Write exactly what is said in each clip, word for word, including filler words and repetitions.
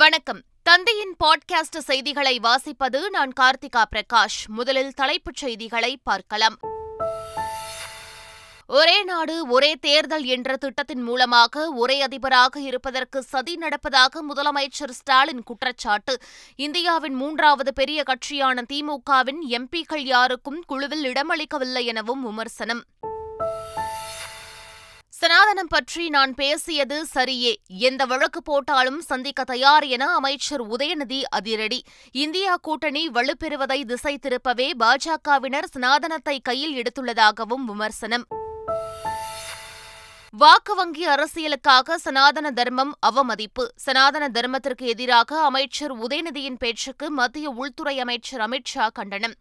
வணக்கம். தந்தியின் பாட்காஸ்ட் செய்திகளை வாசிப்பது நான் கார்த்திகா பிரகாஷ். முதலில் தலைப்புச் செய்திகளை பார்க்கலாம். ஒரே நாடு ஒரே தேர்தல் என்ற திட்டத்தின் மூலமாக ஒரே அதிபராக இருப்பதற்கு சதி நடப்பதாக முதலமைச்சர் ஸ்டாலின் குற்றச்சாட்டு. இந்தியாவின் மூன்றாவது பெரிய கட்சியான திமுகவின் எம்பிக்கள் யாருக்கும் குழுவில் இடமளிக்கவில்லை எனவும் விமர்சனம். சனாதனம் பற்றி நான் பேசியது சரியே, எந்த வழக்கு போட்டாலும் சந்திக்க தயார் என அமைச்சர் உதயநிதி அதிரடி. இந்தியா கூட்டணி வலுப்பெறுவதை திசை திருப்பவே பாஜகவினர் சனாதனத்தை கையில் எடுத்துள்ளதாகவும் விமர்சனம். வாக்கு வங்கி அரசியலுக்காக சனாதன தர்மம் அவமதிப்பு. சனாதன தர்மத்திற்கு எதிராக அமைச்சர் உதயநிதியின் பேச்சுக்கு மத்திய உள்துறை அமைச்சர் அமித் ஷா கண்டனம்.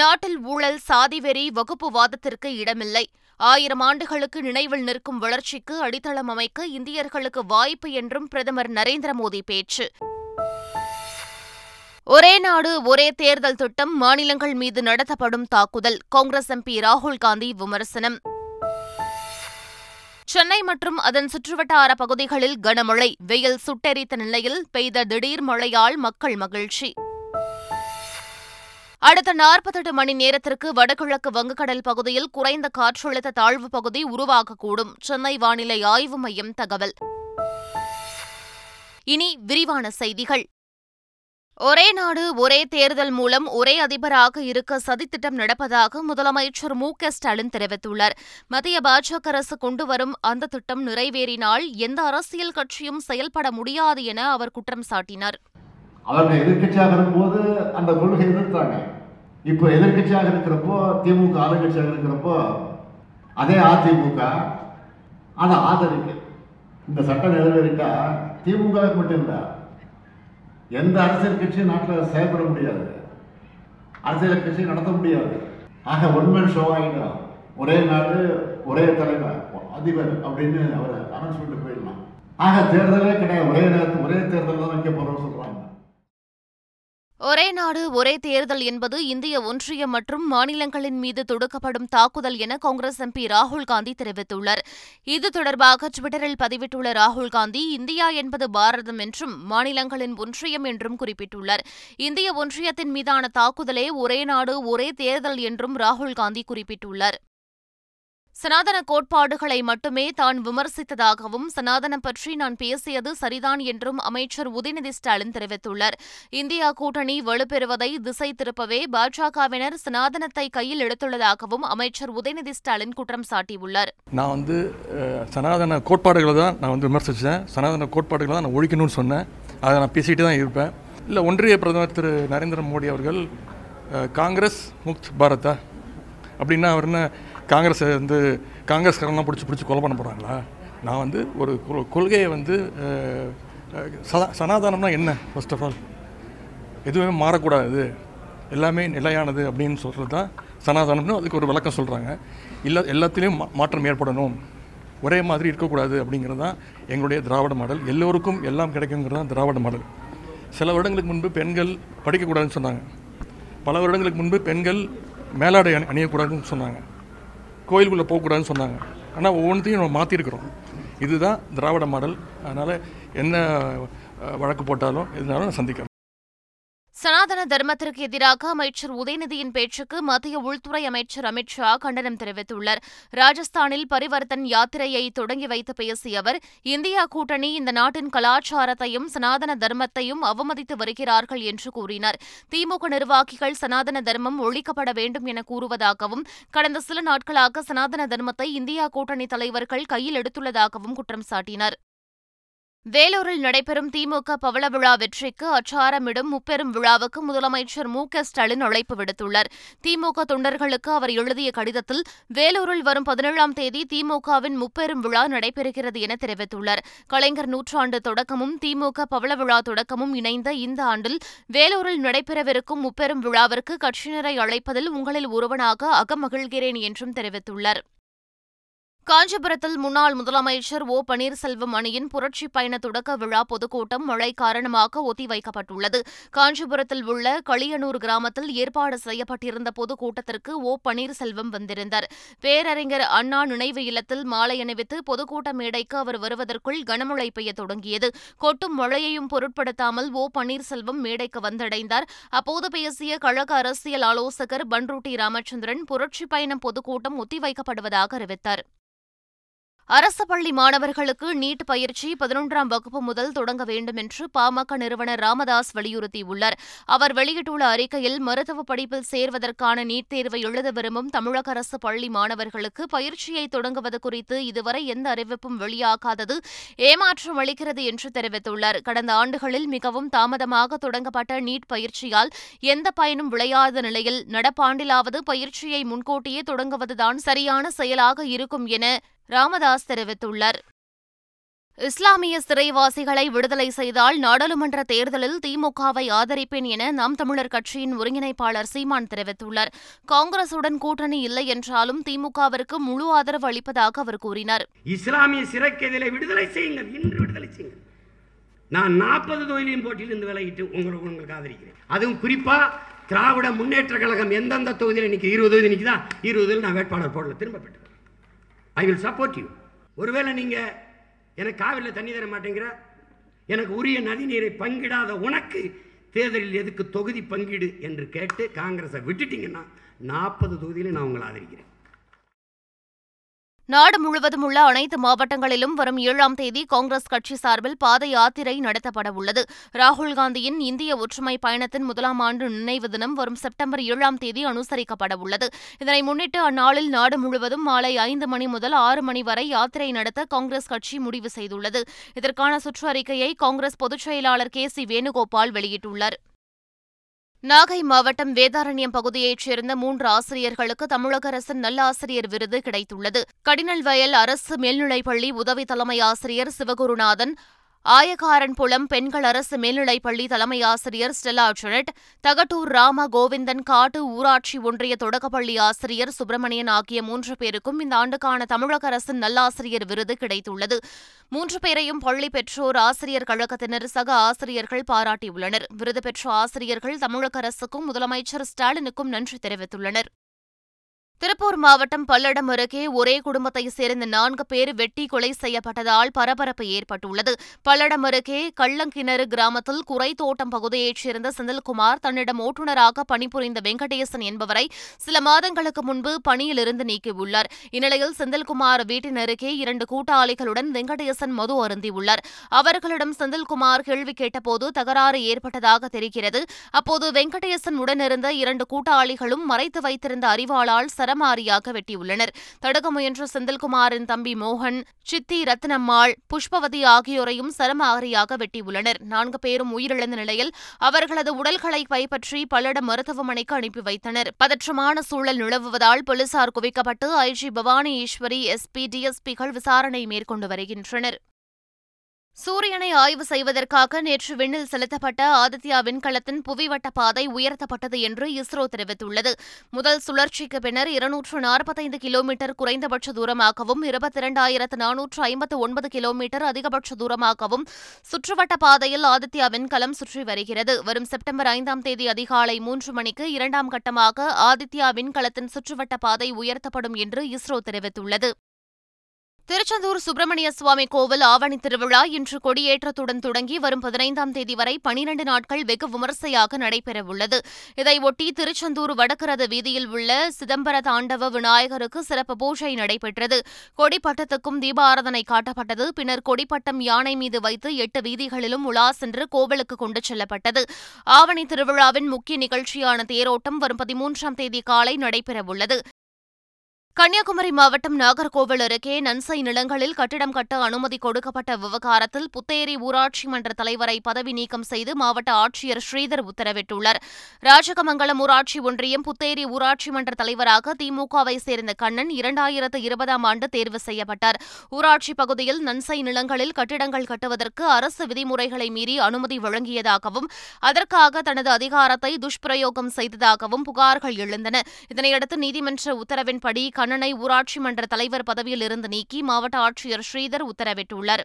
நாட்டில் ஊழல், சாதிவெறி, வகுப்புவாதத்திற்கு இடமில்லை. ஆயிரம் ஆண்டுகளுக்கு நினைவில் நிற்கும் வளர்ச்சிக்கு அடித்தளம் அமைக்க இந்தியர்களுக்கு வாய்ப்பு என்றும் பிரதமர் நரேந்திர மோடி பேச்சு. ஒரே நாடு ஒரே தேர்தல் திட்டம் மாநிலங்கள் மீது நடத்தப்படும் தாக்குதல். காங்கிரஸ் எம்பி ராகுல் காந்தி விமர்சனம். சென்னை மற்றும் அதன் சுற்றுவட்டார பகுதிகளில் கனமழை. வெயில் சுட்டெரித்த நிலையில் பெய்த திடீர் மழையால் மக்கள் மகிழ்ச்சி. அடுத்த நாற்பத்தெட்டு மணி நேரத்திற்கு வடகிழக்கு வங்கக்கடல் பகுதியில் குறைந்த காற்றழுத்த தாழ்வுப் பகுதி உருவாகக்கூடும். சென்னை வானிலை ஆய்வு மையம் தகவல். இனி விரிவான செய்திகள். ஒரே நாடு ஒரே தேர்தல் மூலம் ஒரே அதிபராக இருக்க சதித்திட்டம் நடப்பதாக முதலமைச்சர் மு க ஸ்டாலின் தெரிவித்துள்ளார். மத்திய பாஜக அரசு கொண்டு வரும் அந்த திட்டம் நிறைவேறினால் எந்த அரசியல் கட்சியும் செயல்பட முடியாது என அவர் குற்றம் சாட்டினார். அவர்கள் எதிர்கட்சியாக இருக்கும்போது அந்த கொள்கை எதிர்த்தாங்க. இப்போ எதிர்கட்சியாக இருக்கிறப்போ, திமுக ஆளுங்கட்சியாக இருக்கிறப்போ, அதே அதிமுக அதை ஆதரிக்க இந்த சட்டம் நிறைவேறிட்டா திமுக மட்டும் இல்லை, எந்த அரசியல் கட்சியும் நாட்டில் செயல்பட முடியாது, அரசியல் கட்சியும் நடத்த முடியாது. ஆக ஒன்மன் ஷோ ஆகிடும். ஒரே நாடு ஒரே தலைவர் அதிபர் அப்படின்னு அவர் அனௌன்ஸ் பண்ணிட்டு போயிடலாம். ஆக தேர்தலே கிடையாது, ஒரே நேரத்து ஒரே தேர்தல் தான் வைக்க போகிறோம்னு சொல்கிறாங்க. ஒரே நாடு ஒரே தேர்தல் என்பது இந்திய ஒன்றியம் மற்றும் மாநிலங்களின் மீது தொடுக்கப்படும் தாக்குதல் என காங்கிரஸ் எம்பி ராகுல் காந்தி தெரிவித்துள்ளார். இது தொடர்பாக ட்விட்டரில் பதிவிட்டுள்ள ராகுல் காந்தி, இந்தியா என்பது பாரதம் என்றும் மாநிலங்களின் ஒன்றியம் என்றும் குறிப்பிட்டுள்ளார். இந்திய ஒன்றியத்தின் மீதான தாக்குதலே ஒரே நாடு ஒரே தேர்தல் என்றும் ராகுல் காந்தி குறிப்பிட்டுள்ளார். சனாதன கோட்பாடுகளை மட்டுமே தான் விமர்சித்ததாகவும் சனாதனம் பற்றி நான் பேசியது சரிதான் என்றும் அமைச்சர் உதயநிதி ஸ்டாலின் தெரிவித்துள்ளார். இந்தியா கூட்டணி வலுப்பெறுவதை திசை திருப்பவே பாஜகவினர் சனாதனத்தை கையில் எடுத்துள்ளதாகவும் அமைச்சர் உதயநிதி ஸ்டாலின் குற்றம் சாட்டியுள்ளார். நான் வந்து சனாதன கோட்பாடுகளை தான் நான் வந்து விமர்சித்தேன், சனாதன கோட்பாடுகளை தான் நான் ஒழிக்கணும்னு சொன்னேன், அதை நான் பேசிகிட்டு தான் இருப்பேன். இல்லை, ஒன்றிய பிரதமர் திரு நரேந்திர மோடி அவர்கள் காங்கிரஸ் முக்த் பாரதா அப்படின்னா அவர் என்ன காங்கிரஸை வந்து காங்கிரஸ்காரெல்லாம் பிடிச்சி பிடிச்சி கொலை பண்ண போகிறாங்களா? நான் வந்து ஒரு கொள்கையை வந்து சதா சனாதனம்னா என்ன, ஃபர்ஸ்ட் ஆஃப் ஆல் எதுவுமே மாறக்கூடாது, எல்லாமே நிலையானது அப்படின்னு சொல்கிறது தான் சனாதனம்னு. அதுக்கு ஒரு விளக்கம் சொல்கிறாங்க. எல்லா எல்லாத்துலேயும் மா மாற்றம் ஏற்படணும், ஒரே மாதிரி இருக்கக்கூடாது அப்படிங்கிறது தான் எங்களுடைய திராவிட மாடல். எல்லோருக்கும் எல்லாம் கிடைக்குங்கிறது தான் திராவிட மாடல். சில வருடங்களுக்கு முன்பு பெண்கள் படிக்கக்கூடாதுன்னு சொன்னாங்க, பல வருடங்களுக்கு முன்பு பெண்கள் மேலாடை அணி அணியக்கூடாதுன்னு சொன்னாங்க, கோயிலுக்குள்ளே போகக்கூடாதுன்னு சொன்னாங்க. ஆனால் ஒவ்வொன்றையும் நம்ம மாற்றிருக்கிறோம். இதுதான் திராவிட மாடல். அதனால் என்ன வழக்கு போட்டாலும் எதுனாலும் சந்திக்கிறோம். சனாதன தர்மத்திற்கு எதிராக அமைச்சர் உதயநிதியின் பேச்சுக்கு மத்திய உள்துறை அமைச்சர் அமித் ஷா கண்டனம் தெரிவித்துள்ளார். ராஜஸ்தானில் பரிவர்த்தன் யாத்திரையை தொடங்கி வைத்து பேசிய அவர், இந்தியா கூட்டணி இந்த நாட்டின் கலாச்சாரத்தையும் சனாதன தர்மத்தையும் அவமதித்து வருகிறார்கள் என்று கூறினார். திமுக நிர்வாகிகள் சனாதன தர்மம் ஒழிக்கப்பட வேண்டும் என கூறுவதாகவும் கடந்த சில நாட்களாக சனாதன தர்மத்தை இந்தியா கூட்டணி தலைவர்கள் கையில் எடுத்துள்ளதாகவும் குற்றம் சாட்டினார். வேலூரில் நடைபெறும் திமுக பவள விழா வெற்றிக்கு அச்சாரமிடும் முப்பெரும் விழாவுக்கு முதலமைச்சர் மு க ஸ்டாலின் அழைப்பு விடுத்துள்ளார். திமுக தொண்டர்களுக்கு அவர் எழுதிய கடிதத்தில் வேலூரில் வரும் பதினேழாம் தேதி திமுகவின் முப்பெரும் விழா நடைபெறுகிறது என தெரிவித்துள்ளார். கலைஞர் நூற்றாண்டு தொடக்கமும் திமுக பவள விழா தொடக்கமும் இணைந்த இந்த ஆண்டில் வேலூரில் நடைபெறவிருக்கும் முப்பெரும் விழாவிற்கு கட்சியினரை அழைப்பதில் உங்களில் ஒருவனாக அகமகிழ்கிறேன் என்றும் தெரிவித்துள்ளார். காஞ்சிபுரத்தில் முன்னாள் முதலமைச்சர் ஒ பன்னீர்செல்வம் அணியின் புரட்சி பயண தொடக்க விழா பொதுக்கூட்டம் மழை காரணமாக ஒத்திவைக்கப்பட்டுள்ளது. காஞ்சிபுரத்தில் உள்ள களியனூர் கிராமத்தில் ஏற்பாடு செய்யப்பட்டிருந்த பொதுக்கூட்டத்திற்கு ஒ பன்னீர்செல்வம் வந்திருந்தார். பேரறிஞர் அண்ணா நினைவு இல்லத்தில் மாலை அணிவித்து பொதுக்கூட்ட மேடைக்கு அவர் வருவதற்குள் கனமழை பெய்ய தொடங்கியது. கொட்டும் மழையையும் பொருட்படுத்தாமல் ஒ பன்னீர்செல்வம் மேடைக்கு வந்தடைந்தார். அப்போது பேசிய கழக அரசியல் ஆலோசகர் பன்ருட்டி ராமச்சந்திரன் புரட்சி பயணம் பொதுக்கூட்டம் ஒத்திவைக்கப்படுவதாக அறிவித்தார். அரசு பள்ளி மாணவர்களுக்கு நீட் பயிற்சி பதினொன்றாம் வகுப்பு முதல் தொடங்க வேண்டும் என்று பாமக நிறுவனர் ராமதாஸ் வலியுறுத்தியுள்ளார். அவர் வெளியிட்டுள்ள அறிக்கையில் மருத்துவ படிப்பில் சேர்வதற்கான நீட் தேர்வை எழுத விரும்பும் தமிழக அரசு பள்ளி மாணவர்களுக்கு பயிற்சியை தொடங்குவது குறித்து இதுவரை எந்த அறிவிப்பும் வெளியாகாதது ஏமாற்றம் அளிக்கிறது என்று தெரிவித்துள்ளார். கடந்த ஆண்டுகளில் மிகவும் தாமதமாக தொடங்கப்பட்ட நீட் பயிற்சியால் எந்த பயனும் விளையாத நிலையில் நடப்பாண்டிலாவது பயிற்சியை முன்கூட்டியே தொடங்குவதுதான் சரியான செயலாக இருக்கும் என ராமதாஸ் தெரிவித்துள்ளார். இஸ்லாமிய சிறைவாசிகளை விடுதலை செய்தால் நாடாளுமன்ற தேர்தலில் திமுகவை ஆதரிப்பேன் என நாம் தமிழர் கட்சியின் ஒருங்கிணைப்பாளர் சீமான் தெரிவித்துள்ளார். காங்கிரசுடன் கூட்டணி இல்லை என்றாலும் திமுகவிற்கு முழு ஆதரவு அளிப்பதாக அவர் கூறினார். இஸ்லாமிய சிறை கைதிகளை விடுதலை செய்யுங்கள், இன்று விடுதலை செய்யுங்கள். நான் நாற்பது தொகுதியிலும் போட்டியிலிருந்து விலகிட்டு உங்களுக்கு உங்களுக்கு ஆதரிக்கிறேன். அதுவும் குறிப்பா திராவிட முன்னேற்ற கழகம் எந்தெந்த தொகுதியில் நிற்க இருபது தொகுதி நிற்குதா, இருபது தொகுதியில் நான் வேட்பாளர் போடல, திரும்ப பெற்றேன். I will support you. ஒருவேளை நீங்கள் எனக்கு காவிரியில் தண்ணி தர மாட்டேங்கிற, எனக்கு உரிய நதிநீரை பங்கிடாத உனக்கு தேர்தலில் எதுக்கு தொகுதி பங்கீடு என்று கேட்டு காங்கிரஸை விட்டுட்டீங்கன்னா நாற்பது தொகுதியில் நான் உங்களை ஆதரிக்கிறேன். நாடு முழுவதும் உள்ள அனைத்து மாவட்டங்களிலும் வரும் ஏழாம் தேதி காங்கிரஸ் கட்சி சார்பில் பாத யாத்திரை நடத்தப்பட உள்ளது. ராகுல் காந்தியின் இந்திய ஒற்றுமை பயணத்தின் முதலாம் ஆண்டு நினைவு தினம் வரும் செப்டம்பர் ஏழாம் தேதி அனுசரிக்கப்பட உள்ளது. இதனை முன்னிட்டு அந்நாளில் நாடு முழுவதும் மாலை ஐந்து மணி முதல் ஆறு மணி வரை யாத்திரை நடத்த காங்கிரஸ் கட்சி முடிவு செய்துள்ளது. இதற்கான சுற்றறிக்கையை காங்கிரஸ் பொதுச் செயலாளர் கேசி வேணுகோபால் வெளியிட்டுள்ளார். நாகை மாவட்டம் வேதாரண்யம் பகுதியைச் சேர்ந்த மூன்று ஆசிரியர்களுக்கு தமிழக அரசின் நல்லாசிரியர் விருது கிடைத்துள்ளது. கடினல்வயல் அரசு மேல்நிலைப்பள்ளி உதவி தலைமை ஆசிரியர் சிவகுருநாதன், ஆயக்காரன்புலம் பெண்கள் அரசு மேல்நிலைப்பள்ளி தலைமை ஆசிரியர் ஸ்டெலா ஜெனட், தகட்டூர் ராம கோவிந்தன் காட்டு ஊராட்சி ஒன்றிய தொடக்கப்பள்ளி ஆசிரியர் சுப்பிரமணியன் ஆகிய மூன்று பேருக்கும் இந்த ஆண்டுக்கான தமிழக அரசின் நல்லாசிரியர் விருது கிடைத்துள்ளது. மூன்று பேரையும் பள்ளி பெற்றோர் ஆசிரியர் கழகத்தினர் சக ஆசிரியர்கள் பாராட்டியுள்ளனர். விருது பெற்ற ஆசிரியர்கள் தமிழக அரசுக்கும் முதலமைச்சர் ஸ்டாலினுக்கும் நன்றி தெரிவித்துள்ளனர். திருப்பூர் மாவட்டம் பல்லடம் அருகே ஒரே குடும்பத்தைச் சேர்ந்த நான்கு பேர் வெட்டி கொலை செய்யப்பட்டதால் பரபரப்பு ஏற்பட்டுள்ளது. பல்லடம் அருகே கள்ளங்கிணறு கிராமத்தில் குறைத்தோட்டம் பகுதியைச் சேர்ந்த செந்தில்குமார் தன்னிடம் ஓட்டுநராக பணிபுரிந்த வெங்கடேசன் என்பவரை சில மாதங்களுக்கு முன்பு பணியிலிருந்து நீக்கியுள்ளார். இந்நிலையில் செந்தில்குமார் வீட்டின் அருகே இரண்டு கூட்டாளிகளுடன் வெங்கடேசன் மது அருந்தியுள்ளார். அவர்களிடம் செந்தில்குமார் கேள்வி கேட்டபோது தகராறு ஏற்பட்டதாக தெரிகிறது. அப்போது வெங்கடேசன் உடனிருந்த இரண்டு கூட்டாளிகளும் மறைத்து வைத்திருந்த அரிவாளால் சர மாரியாக வெட்டியுள்ளனர். தடுக்க முயன்ற செந்தில்குமாரின் தம்பி மோகன், சித்தி ரத்னம்மாள், புஷ்பவதி ஆகியோரையும் சரமாரியாக வெட்டியுள்ளனர். நான்கு பேரும் உயிரிழந்த நிலையில் அவர்களது உடல்களை கைப்பற்றி பல்லடம் மருத்துவமனைக்கு அனுப்பி வைத்தனர். பதற்றமான சூழல் நிலவுவதால் போலீசார் குவிக்கப்பட்டு ஐஜி பவானி ஈஸ்வரி, எஸ்பி, டிஎஸ்பிகள் விசாரணை மேற்கொண்டு வருகின்றனர். சூரியனை ஆய்வு செய்வதற்காக நேற்று விண்ணில் செலுத்தப்பட்ட ஆதித்யா விண்கலத்தின் புவிவட்ட பாதை உயர்த்தப்பட்டது என்று இஸ்ரோ தெரிவித்துள்ளது. முதல் சுழற்சிக்கு பின்னர் இருநூற்று நாற்பத்தைந்து கிலோமீட்டர் குறைந்தபட்ச தூரமாகவும் இருபத்தி இரண்டாயிரத்து நானூற்று ஐம்பத்து ஒன்பது கிலோமீட்டர் அதிகபட்ச தூரமாகவும் சுற்றுவட்ட பாதையில் ஆதித்யா விண்கலம் சுற்றி வருகிறது. வரும் செப்டம்பர் ஐந்தாம் தேதி அதிகாலை மூன்று மணிக்கு இரண்டாம் கட்டமாக ஆதித்யா விண்கலத்தின் சுற்றுவட்ட பாதை உயர்த்தப்படும் என்று இஸ்ரோ தெரிவித்துள்ளது. திருச்செந்தூர் சுப்பிரமணிய சுவாமி கோவில் ஆவணி திருவிழா இன்று கொடியேற்றத்துடன் தொடங்கி வரும் பதினைந்தாம் தேதி வரை பனிரண்டு நாட்கள் வெகு விமரிசையாக நடைபெறவுள்ளது. இதையொட்டி திருச்செந்தூர் வடக்குரத வீதியில் உள்ள சிதம்பர தாண்டவ விநாயகருக்கு சிறப்பு பூஜை நடைபெற்றது. கொடிப்பட்டத்துக்கும் தீபாராதனை காட்டப்பட்டது. பின்னர் கொடிப்பட்டம் யானை மீது வைத்து எட்டு வீதிகளிலும் உலா சென்று கோவிலுக்கு கொண்டு செல்லப்பட்டது. ஆவணி திருவிழாவின் முக்கிய நிகழ்ச்சியான தேரோட்டம் வரும் பதிமூன்றாம் தேதி காலை நடைபெறவுள்ளது. கன்னியாகுமரி மாவட்டம் நாகர்கோவில் அருகே நன்சை நிலங்களில் கட்டிடம் கட்ட அனுமதி கொடுக்கப்பட்ட விவகாரத்தில் புத்தேரி ஊராட்சி மன்ற தலைவரை பதவி நீக்கம் செய்து மாவட்ட ஆட்சியர் ஸ்ரீதர் உத்தரவிட்டுள்ளார். ராஜகமங்கலம் ஊராட்சி ஒன்றியம் புத்தேரி ஊராட்சி மன்ற தலைவராக திமுகவை சேர்ந்த கண்ணன் இரண்டாயிரத்து இருபதாம் ஆண்டு தேர்வு செய்யப்பட்டார். ஊராட்சி பகுதியில் நன்சை நிலங்களில் கட்டிடங்கள் கட்டுவதற்கு அரசு விதிமுறைகளை மீறி அனுமதி வழங்கியதாகவும் அதற்காக தனது அதிகாரத்தை துஷ்பிரயோகம் செய்ததாகவும் புகார்கள் எழுந்தன. இதனையடுத்து நீதிமன்ற உத்தரவின்படி கண்ணனை ஊராட்சி மன்ற தலைவர் பதவியில் இருந்து நீக்கி மாவட்ட ஆட்சியர் ஸ்ரீதர் உத்தரவிட்டுள்ளார்.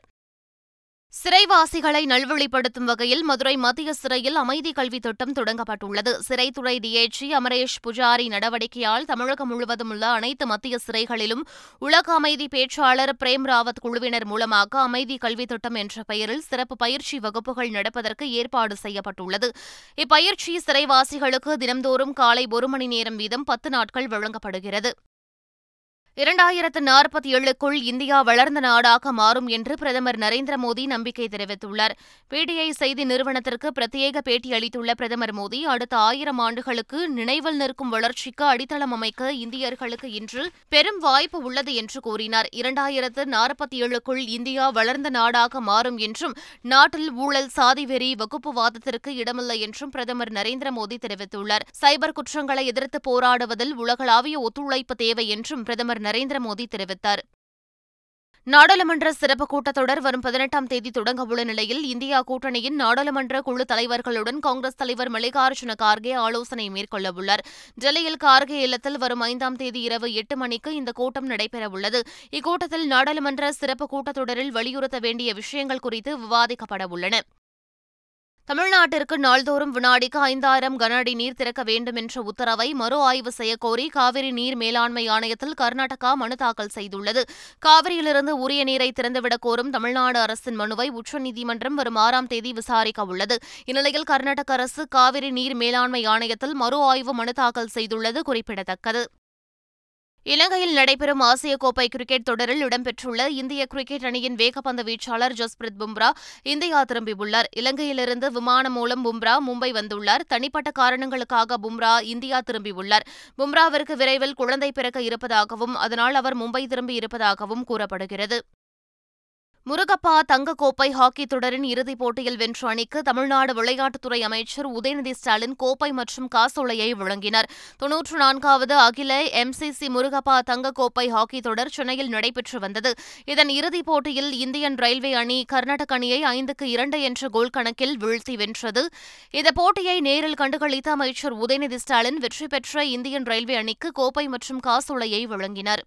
சிறைவாசிகளை நல்வழிப்படுத்தும் வகையில் மதுரை மத்திய சிறையில் அமைதி கல்வி திட்டம் தொடங்கப்பட்டுள்ளது. சிறைத்துறை டிஐஜி அமரேஷ் புஜாரி நடவடிக்கையால் தமிழகம் முழுவதும் உள்ள அனைத்து மத்திய சிறைகளிலும் உலக அமைதி பேச்சாளர் பிரேம் ராவத் குழுவினர் மூலமாக அமைதி கல்வி திட்டம் என்ற பெயரில் சிறப்பு பயிற்சி வகுப்புகள் நடப்பதற்கு ஏற்பாடு செய்யப்பட்டுள்ளது. இப்பயிற்சி சிறைவாசிகளுக்கு தினம்தோறும் காலை ஒரு மணி நேரம் வீதம் பத்து நாட்கள் வழங்கப்படுகிறது. இரண்டாயிரத்து நாற்பத்தி ஏழுக்குள் இந்தியா வளர்ந்த நாடாக மாறும் என்று பிரதமர் நரேந்திர மோடி நம்பிக்கை தெரிவித்துள்ளார். பிடிஐ செய்தி நிறுவனத்திற்கு பிரத்யேக பேட்டி அளித்துள்ள பிரதமர் மோடி, அடுத்த ஆயிரம் ஆண்டுகளுக்கு நினைவில் நிற்கும் வளர்ச்சிக்கு அடித்தளம் அமைக்க இந்தியர்களுக்கு இன்று பெரும் வாய்ப்பு உள்ளது என்று கூறினார். இரண்டாயிரத்து நாற்பத்தி ஏழுக்குள் இந்தியா வளர்ந்த நாடாக மாறும் என்றும், நாட்டில் ஊழல், சாதிவெறி, வகுப்புவாதத்திற்கு இடமில்லை என்றும் பிரதமர் நரேந்திர மோடி தெரிவித்துள்ளார். சைபர் குற்றங்களை எதிர்த்து போராடுவதில் உலகளாவிய ஒத்துழைப்பு தேவை என்றும் பிரதமர் நரேந்திர மோடி தெரிவித்தார். நாடாளுமன்ற சிறப்பு கூட்டத்தொடர் வரும் பதினெட்டாம் தேதி தொடங்கவுள்ள நிலையில் இந்தியா கூட்டணியின் நாடாளுமன்ற குழு தலைவர்களுடன் காங்கிரஸ் தலைவர் மல்லிகார்ஜுன கார்கே ஆலோசனை மேற்கொள்ளவுள்ளார். டெல்லியில் கார்கே இல்லத்தில் வரும் ஐந்தாம் தேதி இரவு எட்டு மணிக்கு இந்த கூட்டம் நடைபெறவுள்ளது. இக்கூட்டத்தில் நாடாளுமன்ற சிறப்பு கூட்டத்தொடரில் வலியுறுத்த வேண்டிய விஷயங்கள் குறித்து விவாதிக்கப்படவுள்ளன. தமிழ்நாட்டிற்கு நாள்தோறும் வினாடிக்கு ஐந்தாயிரம் கன அடி நீர் திறக்க வேண்டும் என்ற உத்தரவை மறு ஆய்வு செய்யக்கோரி காவிரி நீர் மேலாண்மை ஆணையத்தில் கர்நாடகா மனு தாக்கல் செய்துள்ளது. காவிரியிலிருந்து உரிய நீரை திறந்துவிடக் கோரும் தமிழ்நாடு அரசின் மனுவை உச்சநீதிமன்றம் வரும் ஆறாம் தேதி விசாரிக்க உள்ளது. இந்நிலையில் கர்நாடக அரசு காவிரி நீர் மேலாண்மை ஆணையத்தில் மறு ஆய்வு மனு தாக்கல் செய்துள்ளது குறிப்பிடத்தக்கது. இலங்கையில் நடைபெறும் ஆசிய கோப்பை கிரிக்கெட் தொடரில் இடம்பெற்றுள்ள இந்திய கிரிக்கெட் அணியின் வேகப்பந்து வீச்சாளர் ஜஸ்பிரித் பும்ரா இந்தியா திரும்பியுள்ளார். இலங்கையிலிருந்து விமானம் மூலம் பும்ரா மும்பை வந்துள்ளார். தனிப்பட்ட காரணங்களுக்காக பும்ரா இந்தியா திரும்பியுள்ளார். பும்ராவிற்கு விரைவில் குழந்தை பிறக்க இருப்பதாகவும் அதனால் அவர் மும்பை திரும்பியிருப்பதாகவும் கூறப்படுகிறது. முருகப்பா தங்கக்கோப்பை ஹாக்கி தொடரின் இறுதிப் போட்டியில் வென்ற அணிக்கு தமிழ்நாடு விளையாட்டுத்துறை அமைச்சர் உதயநிதி ஸ்டாலின் கோப்பை மற்றும் காசோலையை வழங்கினார். தொன்னூற்று நான்காவது அகில எம்சிசி முருகப்பா தங்கக்கோப்பை ஹாக்கி தொடர் சென்னையில் நடைபெற்று வந்தது. இதன் இறுதிப் போட்டியில் இந்தியன் ரயில்வே அணி கர்நாடக அணியை ஐந்துக்கு இரண்டு என்ற கோல் கணக்கில் வீழ்த்தி வென்றது. இந்த போட்டியை நேரில் கண்டுகளித்த அமைச்சர் உதயநிதி ஸ்டாலின் வெற்றி பெற்ற இந்தியன் ரயில்வே அணிக்கு கோப்பை மற்றும் காசோலையை வழங்கினார்.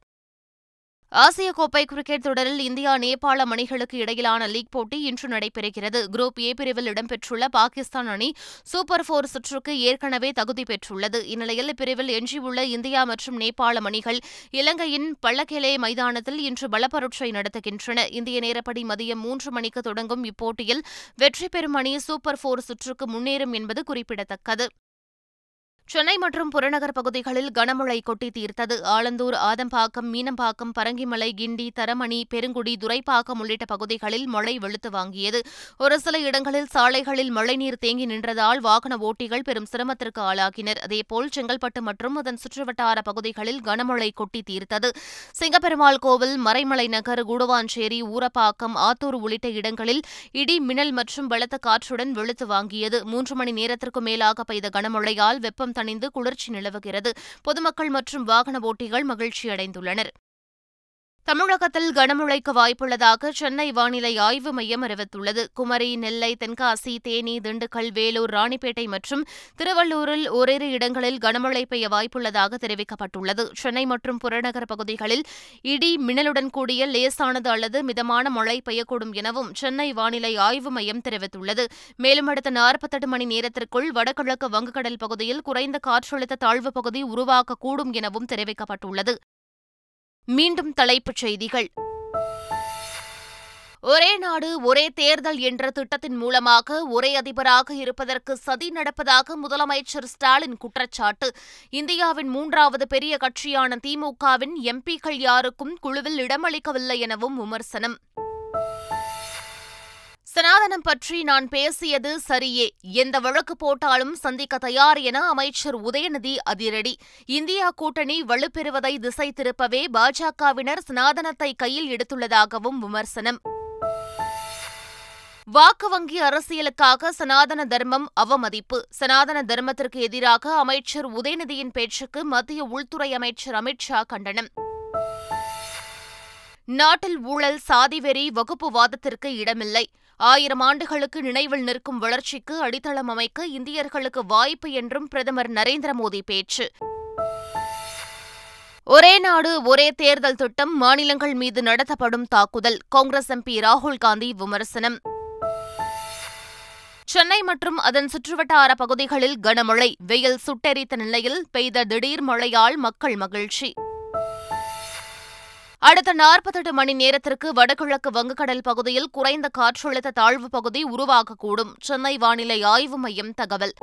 ஆசிய கோப்பை கிரிக்கெட் தொடரில் இந்தியா நேபாள அணிகளுக்கு இடையிலான லீக் போட்டி இன்று நடைபெறுகிறது. குரூப் ஏ பிரிவில் இடம்பெற்றுள்ள பாகிஸ்தான் அணி சூப்பர் போர் சுற்றுக்கு ஏற்கனவே தகுதி பெற்றுள்ளது. இந்நிலையில் இப்பிரிவில் எஞ்சியுள்ள இந்தியா மற்றும் நேபாள அணிகள் இலங்கையின் பல்லக்கேலே மைதானத்தில் இன்று பலப்பரட்சை நடத்துகின்றன. இந்திய நேரப்படி மதியம் மூன்று மணிக்கு தொடங்கும் இப்போட்டியில் வெற்றி பெறும் அணி சூப்பர் போர் சுற்றுக்கு முன்னேறும் என்பது குறிப்பிடத்தக்கது. சென்னை மற்றும் புறநகர் பகுதிகளில் கனமழை கொட்டி தீர்த்தது. ஆலந்தூர், ஆதம்பாக்கம், மீனம்பாக்கம், பரங்கிமலை, கிண்டி, தரமணி, பெருங்குடி, துரைப்பாக்கம் உள்ளிட்ட பகுதிகளில் மழை வெளுத்து வாங்கியது. ஒரு சில இடங்களில் சாலைகளில் மழைநீர் தேங்கி நின்றதால் வாகன ஓட்டிகள் பெரும் சிரமத்திற்கு ஆளாகினர். அதேபோல் செங்கல்பட்டு மற்றும் அதன் சுற்றுவட்டார பகுதிகளில் கனமழை கொட்டி தீர்த்தது. சிங்கப்பெருமாள் கோவில், மறைமலை நகர், கூடவாஞ்சேரி, ஊரப்பாக்கம், ஆத்தூர் உள்ளிட்ட இடங்களில் இடி, மின்னல் மற்றும் பலத்த காற்றுடன் வெளுத்து வாங்கியது. மூன்று மணி நேரத்திற்கு மேலாக பெய்த கனமழையால் வெப்பம் தணிந்து குளிர்ச்சி நிலவுகிறது. பொதுமக்கள் மற்றும் வாகன ஓட்டிகள் மகிழ்ச்சியடைந்துள்ளனர். தமிழகத்தில் கனமழைக்கு வாய்ப்புள்ளதாக சென்னை வானிலை ஆய்வு மையம் அறிவித்துள்ளது. குமரி, நெல்லை, தென்காசி, தேனி, திண்டுக்கல், வேலூர், ராணிப்பேட்டை மற்றும் திருவள்ளூரில் ஓரிரு இடங்களில் கனமழை பெய்ய வாய்ப்புள்ளதாக தெரிவிக்கப்பட்டுள்ளது. சென்னை மற்றும் புறநகர் பகுதிகளில் இடி, மின்னலுடன் கூடிய லேசானது அல்லது மிதமான மழை பெய்யக்கூடும் எனவும் சென்னை வானிலை ஆய்வு மையம் தெரிவித்துள்ளது. மேலும் அடுத்த நாற்பத்தெட்டு மணி நேரத்திற்குள் வடகிழக்கு வங்கக்கடல் பகுதியில் குறைந்த காற்றழுத்த தாழ்வு பகுதி உருவாக்கக்கூடும் எனவும் தெரிவிக்கப்பட்டுள்ளது. மீண்டும் தலைப்புச் செய்திகள். ஒரே நாடு ஒரே தேர்தல் என்ற திட்டத்தின் மூலமாக ஒரே அதிபராக இருப்பதற்கு சதி நடப்பதாக முதலமைச்சர் ஸ்டாலின் குற்றச்சாட்டு. இந்தியாவின் மூன்றாவது பெரிய கட்சியான திமுகவின் எம்பிக்கள் யாருக்கும் குழுவில் இடமளிக்கவில்லை எனவும் விமர்சனம். சனாதனம் பற்றி நான் பேசியது சரியே, எந்த வழக்கு போட்டாலும் சந்திக்க தயார் என அமைச்சர் உதயநிதி அதிரடி. இந்தியா கூட்டணி வலுப்பெறுவதை திசை திருப்பவே பாஜகவினர் சனாதனத்தை கையில் எடுத்துள்ளதாகவும் விமர்சனம். வாக்கு வங்கி அரசியலுக்காக சனாதன தர்மம் அவமதிப்பு. சனாதன தர்மத்திற்கு எதிராக அமைச்சர் உதயநிதியின் பேச்சுக்கு மத்திய உள்துறை அமைச்சர் அமித் ஷா கண்டனம். நாட்டில் ஊழல், சாதிவெறி, வகுப்புவாதத்திற்கு இடமில்லை. ஆயிரம் ஆண்டுகளுக்கு நினைவில் நிற்கும் வளர்ச்சிக்கு அடித்தளம் அமைக்க இந்தியர்களுக்கு வாய்ப்பு என்றும் பிரதமர் நரேந்திர மோடி பேச்சு. ஒரே நாடு ஒரே தேர்தல் திட்டம் மாநிலங்கள் மீது நடத்தப்படும் தாக்குதல் காங்கிரஸ் எம்பி ராகுல் காந்தி விமர்சனம். சென்னை மற்றும் அதன் சுற்றுவட்டார பகுதிகளில் கனமழை, வெயில் சுட்டெரித்த நிலையில் பெய்த திடீர் மழையால் மக்கள் மகிழ்ச்சி. அடுத்த நாற்பத்தெட்டு மணி நேரத்திற்கு வடகிழக்கு வங்கக்கடல் பகுதியில் குறைந்த காற்றழுத்த தாழ்வு பகுதி உருவாகக்கூடும், சென்னை வானிலை ஆய்வு மையம் தகவல்.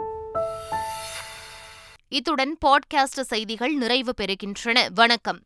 இத்துடன் பாட்காஸ்ட் செய்திகள் நிறைவு பெறுகின்றன. வணக்கம்.